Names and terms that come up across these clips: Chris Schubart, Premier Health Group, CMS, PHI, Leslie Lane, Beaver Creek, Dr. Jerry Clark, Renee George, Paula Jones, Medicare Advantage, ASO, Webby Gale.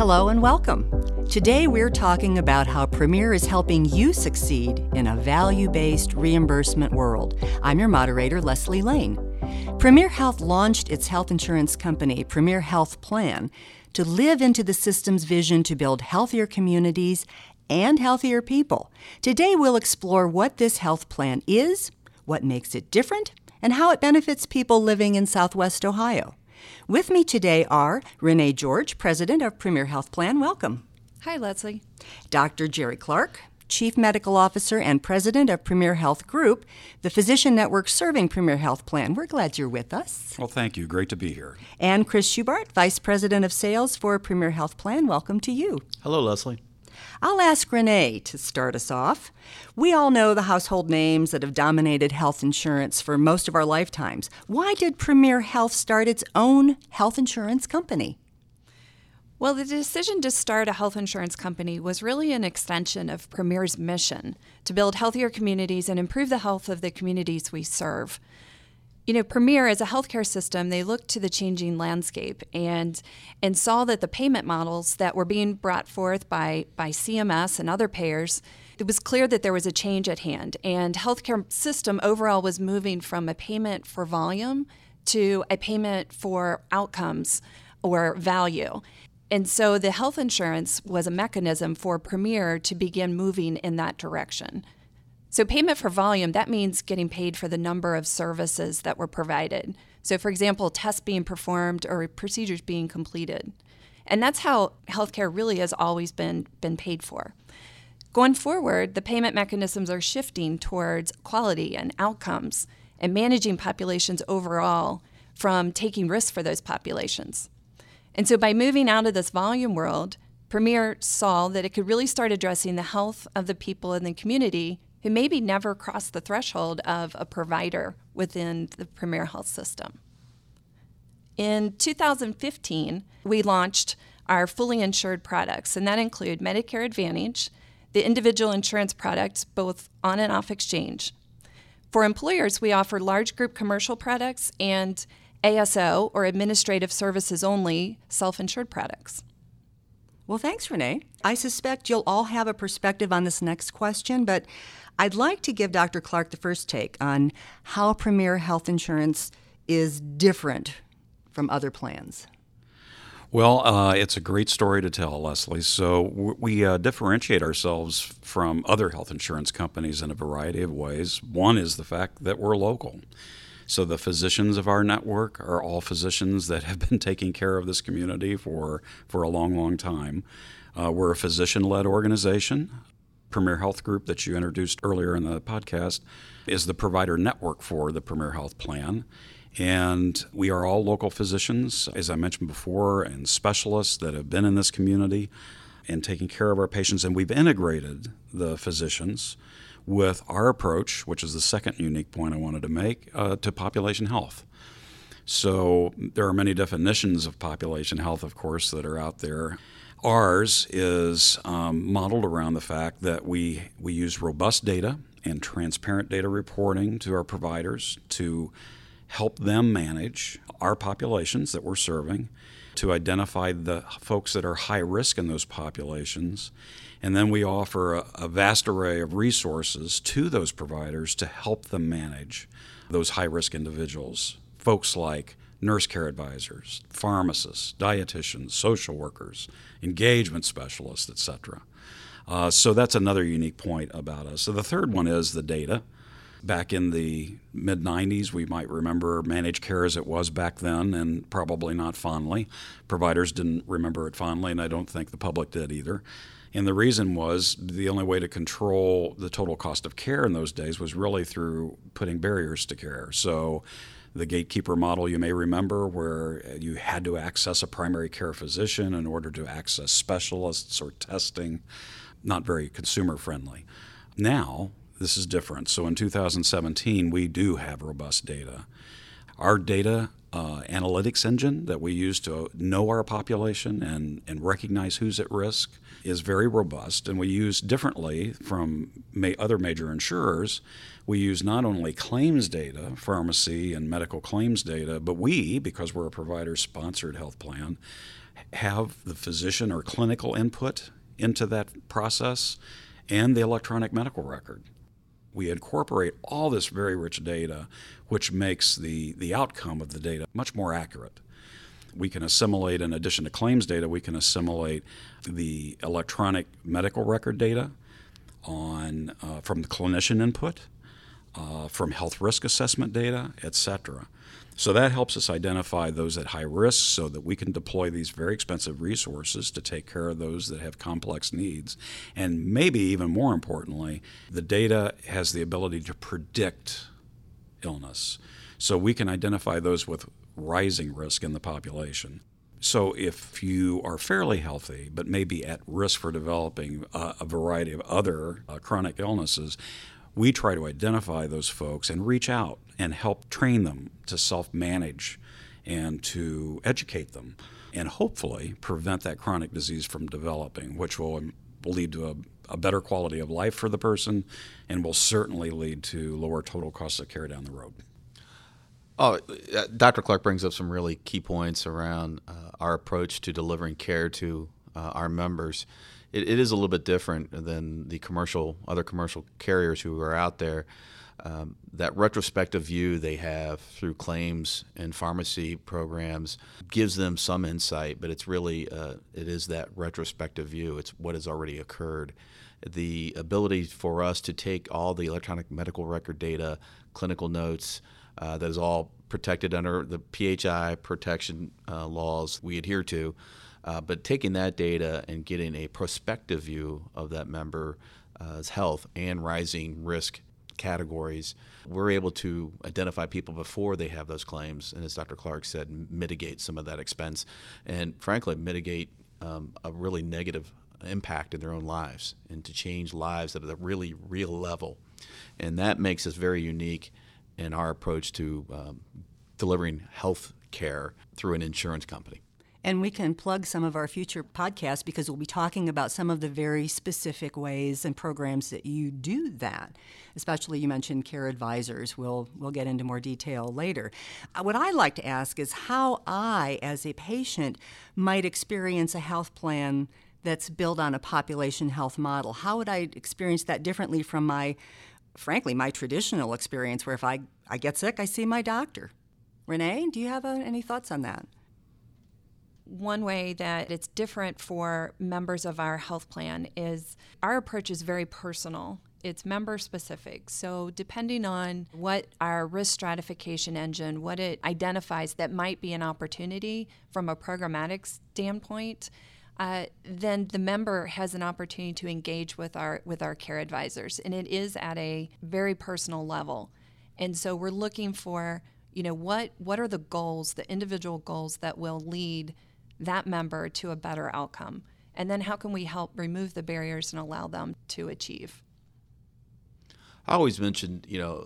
Hello and welcome. Today we're talking about how Premier is helping you succeed in a value-based reimbursement world. I'm your moderator, Leslie Lane. Premier Health launched its health insurance company, Premier Health Plan, to live into the system's vision to build healthier communities and healthier people. Today we'll explore what this health plan is, what makes it different, and how it benefits people living in Southwest Ohio. With me today are Renee George, President of Premier Health Plan. Welcome. Hi, Leslie. Dr. Jerry Clark, Chief Medical Officer and President of Premier Health Group, the physician network serving Premier Health Plan. We're glad you're with us. Well, thank you. Great to be here. And Chris Schubart, Vice President of Sales for Premier Health Plan. Welcome to you. Hello, Leslie. I'll ask Renee to start us off. We all know the household names that have dominated health insurance for most of our lifetimes. Why did Premier Health start its own health insurance company? Well, the decision to start a health insurance company was really an extension of Premier's mission to build healthier communities and improve the health of the communities we serve. You know, Premier, as a healthcare system, they looked to the changing landscape and saw that the payment models that were being brought forth by CMS and other payers, it was clear that there was a change at hand. And healthcare system overall was moving from a payment for volume to a payment for outcomes or value. And so the health insurance was a mechanism for Premier to begin moving in that direction. So payment for volume, that means getting paid for the number of services that were provided. So for example, tests being performed or procedures being completed. And that's how healthcare really has always been paid for. Going forward, the payment mechanisms are shifting towards quality and outcomes and managing populations overall from taking risks for those populations. And so by moving out of this volume world, Premier saw that it could really start addressing the health of the people in the community who maybe never crossed the threshold of a provider within the Premier Health System. In 2015, we launched our fully insured products, and that include Medicare Advantage, the individual insurance products, both on and off exchange. For employers, we offer large group commercial products and ASO, or administrative services only, self-insured products. Well, thanks, Renee. I suspect you'll all have a perspective on this next question, but I'd like to give Dr. Clark the first take on how Premier Health Insurance is different from other plans. Well, it's a great story to tell, Leslie. So we differentiate ourselves from other health insurance companies in a variety of ways. One is the fact that we're local. So the physicians of our network are all physicians that have been taking care of this community for a long, long time. We're a physician-led organization. Premier Health Group that you introduced earlier in the podcast is the provider network for the Premier Health Plan. And we are all local physicians, as I mentioned before, and specialists that have been in this community and taking care of our patients. And we've integrated the physicians with our approach, which is the second unique point I wanted to make, to population health. So there are many definitions of population health, of course, that are out there. Ours is modeled around the fact that we use robust data and transparent data reporting to our providers to help them manage our populations that we're serving, to identify the folks that are high risk in those populations. And then we offer a vast array of resources to those providers to help them manage those high-risk individuals, folks like nurse care advisors, pharmacists, dietitians, social workers, engagement specialists, et cetera. So that's another unique point about us. So the third one is the data. Back in the mid-'90s, we might remember managed care as it was back then, and probably not fondly. Providers didn't remember it fondly, and I don't think the public did either. And the reason was the only way to control the total cost of care in those days was really through putting barriers to care. So the gatekeeper model you may remember, where you had to access a primary care physician in order to access specialists or testing, not very consumer friendly. Now, this is different. So in 2017, we do have robust data. Our data analytics engine that we use to know our population and recognize who's at risk is very robust, and we use differently from other major insurers. We use not only claims data, pharmacy and medical claims data, but we, because we're a provider-sponsored health plan, have the physician or clinical input into that process and the electronic medical record. We incorporate all this very rich data, which makes the outcome of the data much more accurate. We can assimilate, in addition to claims data, we can assimilate the electronic medical record data on from the clinician input, from health risk assessment data, et cetera. So that helps us identify those at high risk so that we can deploy these very expensive resources to take care of those that have complex needs. And maybe even more importantly, the data has the ability to predict illness. So we can identify those with rising risk in the population. So if you are fairly healthy, but maybe at risk for developing a variety of other chronic illnesses, we try to identify those folks and reach out and help train them to self-manage and to educate them and hopefully prevent that chronic disease from developing, which will lead to a better quality of life for the person and will certainly lead to lower total costs of care down the road. Dr. Clark brings up some really key points around our approach to delivering care to our members. It is a little bit different than the other commercial carriers who are out there. That retrospective view they have through claims and pharmacy programs gives them some insight, but it's really it is that retrospective view. It's what has already occurred. The ability for us to take all the electronic medical record data, clinical notes, that is all protected under the PHI protection laws we adhere to. But taking that data and getting a prospective view of that member's health and rising risk categories, we're able to identify people before they have those claims, and as Dr. Clark said, mitigate some of that expense and, frankly, mitigate a really negative impact in their own lives and to change lives at a really real level. And that makes us very unique in our approach to delivering health care through an insurance company. And we can plug some of our future podcasts because we'll be talking about some of the very specific ways and programs that you do that. Especially you mentioned care advisors. We'll get into more detail later. What I'd like to ask is how I, as a patient, might experience a health plan that's built on a population health model. How would I experience that differently from my traditional experience where if I get sick, I see my doctor? Renee, do you have any thoughts on that? One way that it's different for members of our health plan is our approach is very personal. It's member specific. So depending on what our risk stratification engine, what it identifies that might be an opportunity from a programmatic standpoint, then the member has an opportunity to engage with our care advisors. And it is at a very personal level. And so we're looking for, what are the goals, the individual goals that will lead that member to a better outcome? And then how can we help remove the barriers and allow them to achieve? I always mention,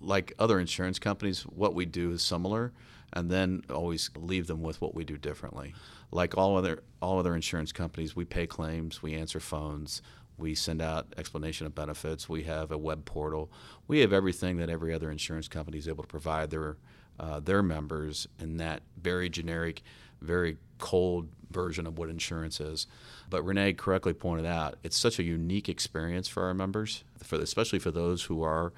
like other insurance companies, what we do is similar, and then always leave them with what we do differently. Like all other insurance companies, we pay claims, we answer phones, we send out explanation of benefits, we have a web portal. We have everything that every other insurance company is able to provide their members in that very generic, very cold version of what insurance is. But Renee correctly pointed out, it's such a unique experience for our members, especially for those who are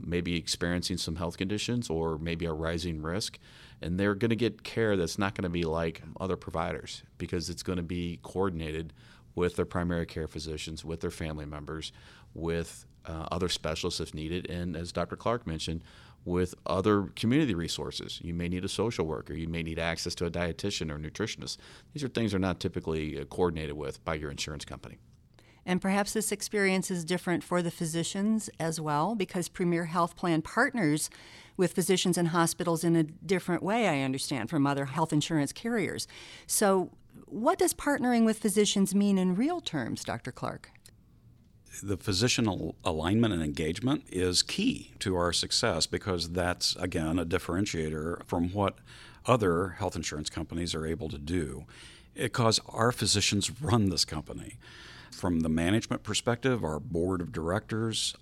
maybe experiencing some health conditions or maybe a rising risk. And they're going to get care that's not going to be like other providers because it's going to be coordinated with their primary care physicians, with their family members, with other specialists if needed. And as Dr. Clark mentioned, with other community resources. You may need a social worker. You may need access to a dietitian or nutritionist. These are things that are not typically coordinated with by your insurance company. And perhaps this experience is different for the physicians as well, because Premier Health Plan partners with physicians and hospitals in a different way, I understand, from other health insurance carriers. So what does partnering with physicians mean in real terms, Dr. Clark? The physician alignment and engagement is key to our success because that's, again, a differentiator from what other health insurance companies are able to do, because our physicians run this company. From the management perspective, our board of directors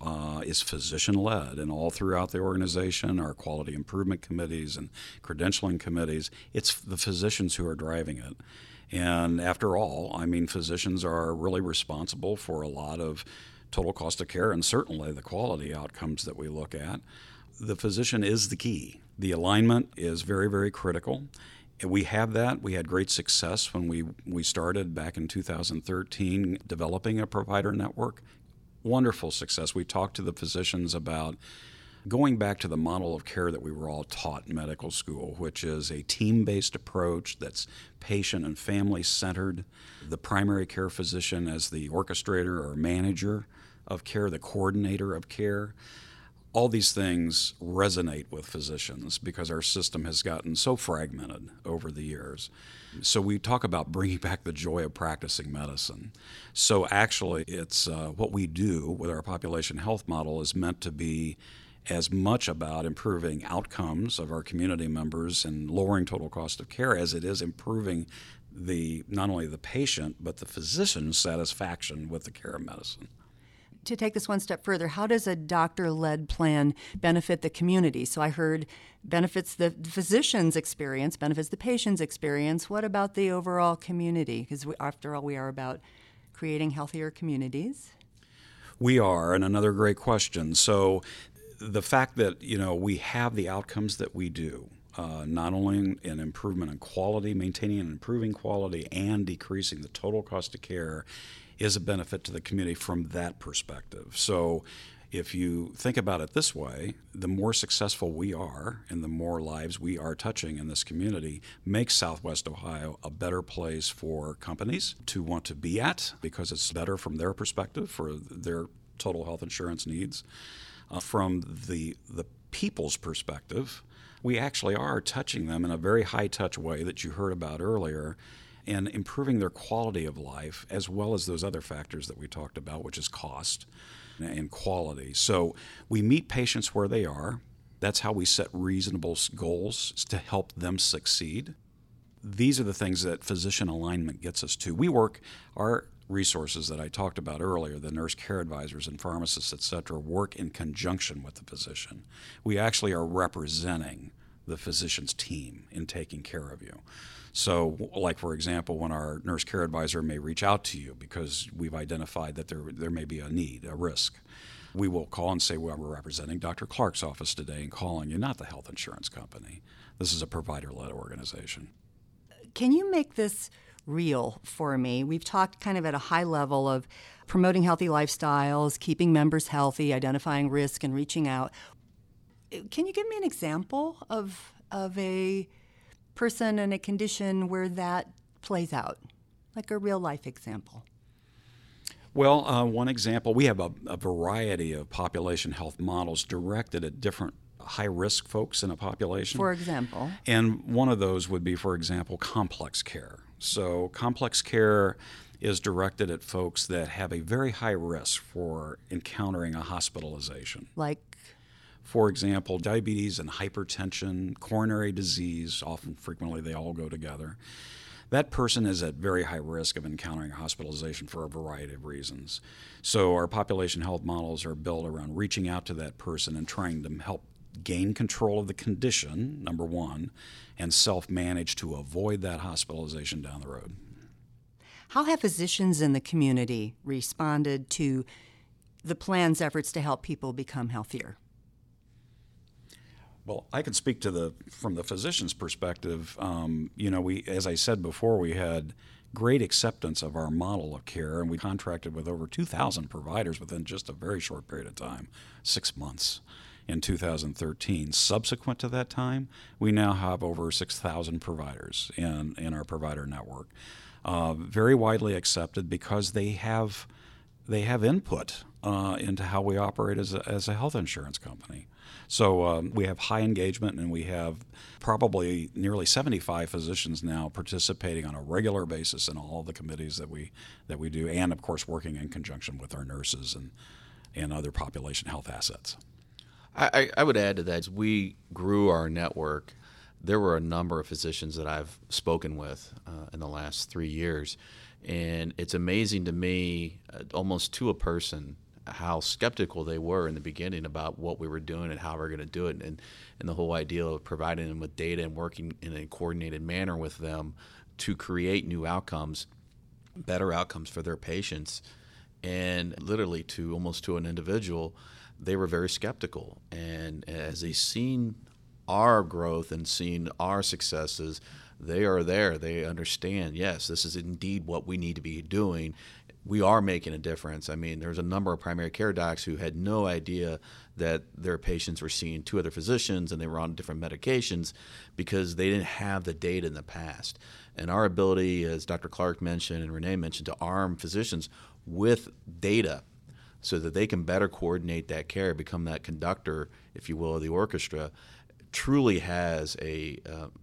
is physician-led, and all throughout the organization, our quality improvement committees and credentialing committees, it's the physicians who are driving it. And after all, I mean, physicians are really responsible for a lot of total cost of care and certainly the quality outcomes that we look at. The physician is the key. The alignment is very, very critical. We have that. We had great success when we started back in 2013 developing a provider network. Wonderful success. We talked to the physicians about going back to the model of care that we were all taught in medical school, which is a team-based approach that's patient and family-centered, the primary care physician as the orchestrator or manager of care, the coordinator of care. All these things resonate with physicians because our system has gotten so fragmented over the years. So we talk about bringing back the joy of practicing medicine. So actually, it's what we do with our population health model is meant to be as much about improving outcomes of our community members and lowering total cost of care as it is improving the not only the patient but the physician's satisfaction with the care of medicine. To take this one step further, how does a doctor-led plan benefit the community? So I heard benefits the physician's experience, benefits the patient's experience. What about the overall community? Because after all, we are about creating healthier communities. We are, and another great question. So the fact that, you know, we have the outcomes that we do, not only in improvement in quality, maintaining and improving quality, and decreasing the total cost of care, is a benefit to the community from that perspective. So if you think about it this way, the more successful we are and the more lives we are touching in this community makes Southwest Ohio a better place for companies to want to be at, because it's better from their perspective for their total health insurance needs. From the people's perspective, we actually are touching them in a very high-touch way that you heard about earlier, and improving their quality of life, as well as those other factors that we talked about, which is cost and quality. So we meet patients where they are. That's how we set reasonable goals to help them succeed. These are the things that physician alignment gets us to. We work, our resources that I talked about earlier, the nurse care advisors and pharmacists, et cetera, work in conjunction with the physician. We actually are representing the physician's team in taking care of you. So, like, for example, when our nurse care advisor may reach out to you because we've identified that there may be a need, a risk, we will call and say, well, we're representing Dr. Clark's office today and calling you, not the health insurance company. This is a provider-led organization. Can you make this real for me? We've talked kind of at a high level of promoting healthy lifestyles, keeping members healthy, identifying risk, and reaching out. Can you give me an example of a person and a condition where that plays out, like a real-life example? Well, one example, we have a variety of population health models directed at different high-risk folks in a population. For example? And one of those would be, for example, complex care. So complex care is directed at folks that have a very high risk for encountering a hospitalization. Like? For example, diabetes and hypertension, coronary disease, often frequently they all go together. That person is at very high risk of encountering hospitalization for a variety of reasons. So our population health models are built around reaching out to that person and trying to help gain control of the condition, number one, and self-manage to avoid that hospitalization down the road. How have physicians in the community responded to the plan's efforts to help people become healthier? Well, I can speak to from the physician's perspective. We, as I said before, we had great acceptance of our model of care, and we contracted with over 2,000 providers within just a very short period of time, 6 months in 2013. Subsequent to that time, we now have over 6,000 providers in our provider network. Very widely accepted because they have input into how we operate as a health insurance company. So we have high engagement, and we have probably nearly 75 physicians now participating on a regular basis in all the committees that we do, and of course working in conjunction with our nurses and other population health assets. I would add to that, as we grew our network, there were a number of physicians that I've spoken with in the last 3 years, and it's amazing to me, almost to a person, how skeptical they were in the beginning about what we were doing and how we were going to do it, and the whole idea of providing them with data and working in a coordinated manner with them to create new outcomes, better outcomes for their patients. And literally to almost to an individual, they were very skeptical. And as they've seen our growth and seen our successes, they are there. They understand, yes, this is indeed what we need to be doing. We are making a difference. I mean, there's a number of primary care docs who had no idea that their patients were seeing two other physicians and they were on different medications because they didn't have the data in the past. And our ability, as Dr. Clark mentioned and Renee mentioned, to arm physicians with data so that they can better coordinate that care, become that conductor, if you will, of the orchestra, truly has a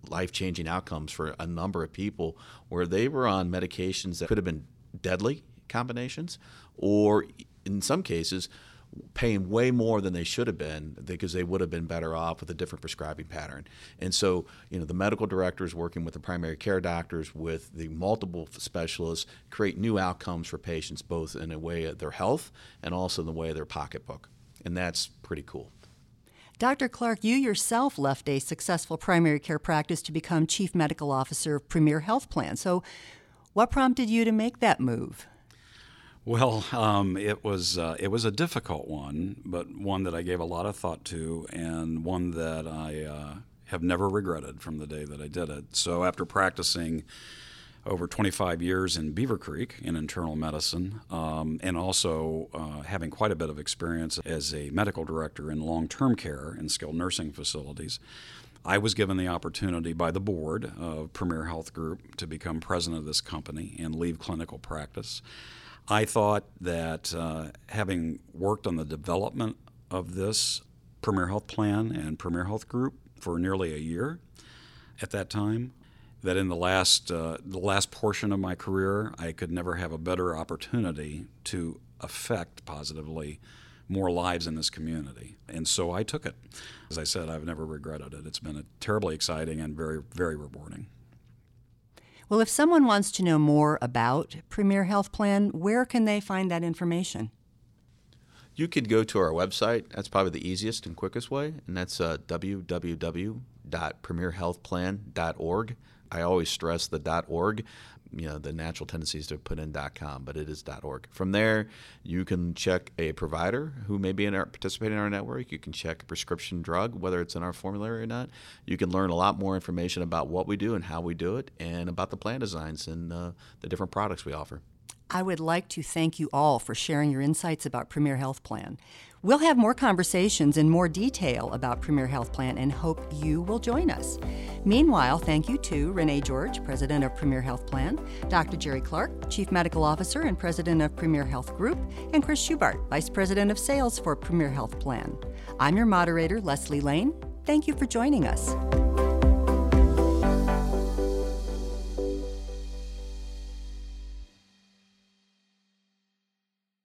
life-changing outcomes for a number of people where they were on medications that could have been deadly combinations, or in some cases paying way more than they should have been because they would have been better off with a different prescribing pattern. And so, you know, the medical directors working with the primary care doctors, with the multiple specialists, create new outcomes for patients, both in a way of their health and also in the way of their pocketbook. And that's pretty cool. Dr. Clark, you yourself left a successful primary care practice to become Chief Medical Officer of Premier Health Plan. So what prompted you to make that move? Well, it was a difficult one, but one that I gave a lot of thought to, and one that I have never regretted from the day that I did it. So after practicing over 25 years in Beaver Creek in internal medicine, and also having quite a bit of experience as a medical director in long-term care and skilled nursing facilities, I was given the opportunity by the board of Premier Health Group to become president of this company and leave clinical practice. I thought that having worked on the development of this Premier Health Plan and Premier Health Group for nearly a year at that time, that in the last portion of my career, I could never have a better opportunity to affect positively more lives in this community. And so I took it. As I said, I've never regretted it. It's been terribly exciting and very, very rewarding. Well, if someone wants to know more about Premier Health Plan, where can they find that information? You could go to our website. That's probably the easiest and quickest way, and that's www.premierhealthplan.org. I always stress the .org. You know, the natural tendency is to put in .com, but it is .org. From there, you can check a provider who may be participating in our network. You can check a prescription drug, whether it's in our formulary or not. You can learn a lot more information about what we do and how we do it, and about the plan designs and the different products we offer. I would like to thank you all for sharing your insights about Premier Health Plan. We'll have more conversations in more detail about Premier Health Plan and hope you will join us. Meanwhile, thank you to Renee George, President of Premier Health Plan, Dr. Jerry Clark, Chief Medical Officer and President of Premier Health Group, and Chris Schubart, Vice President of Sales for Premier Health Plan. I'm your moderator, Leslie Lane. Thank you for joining us.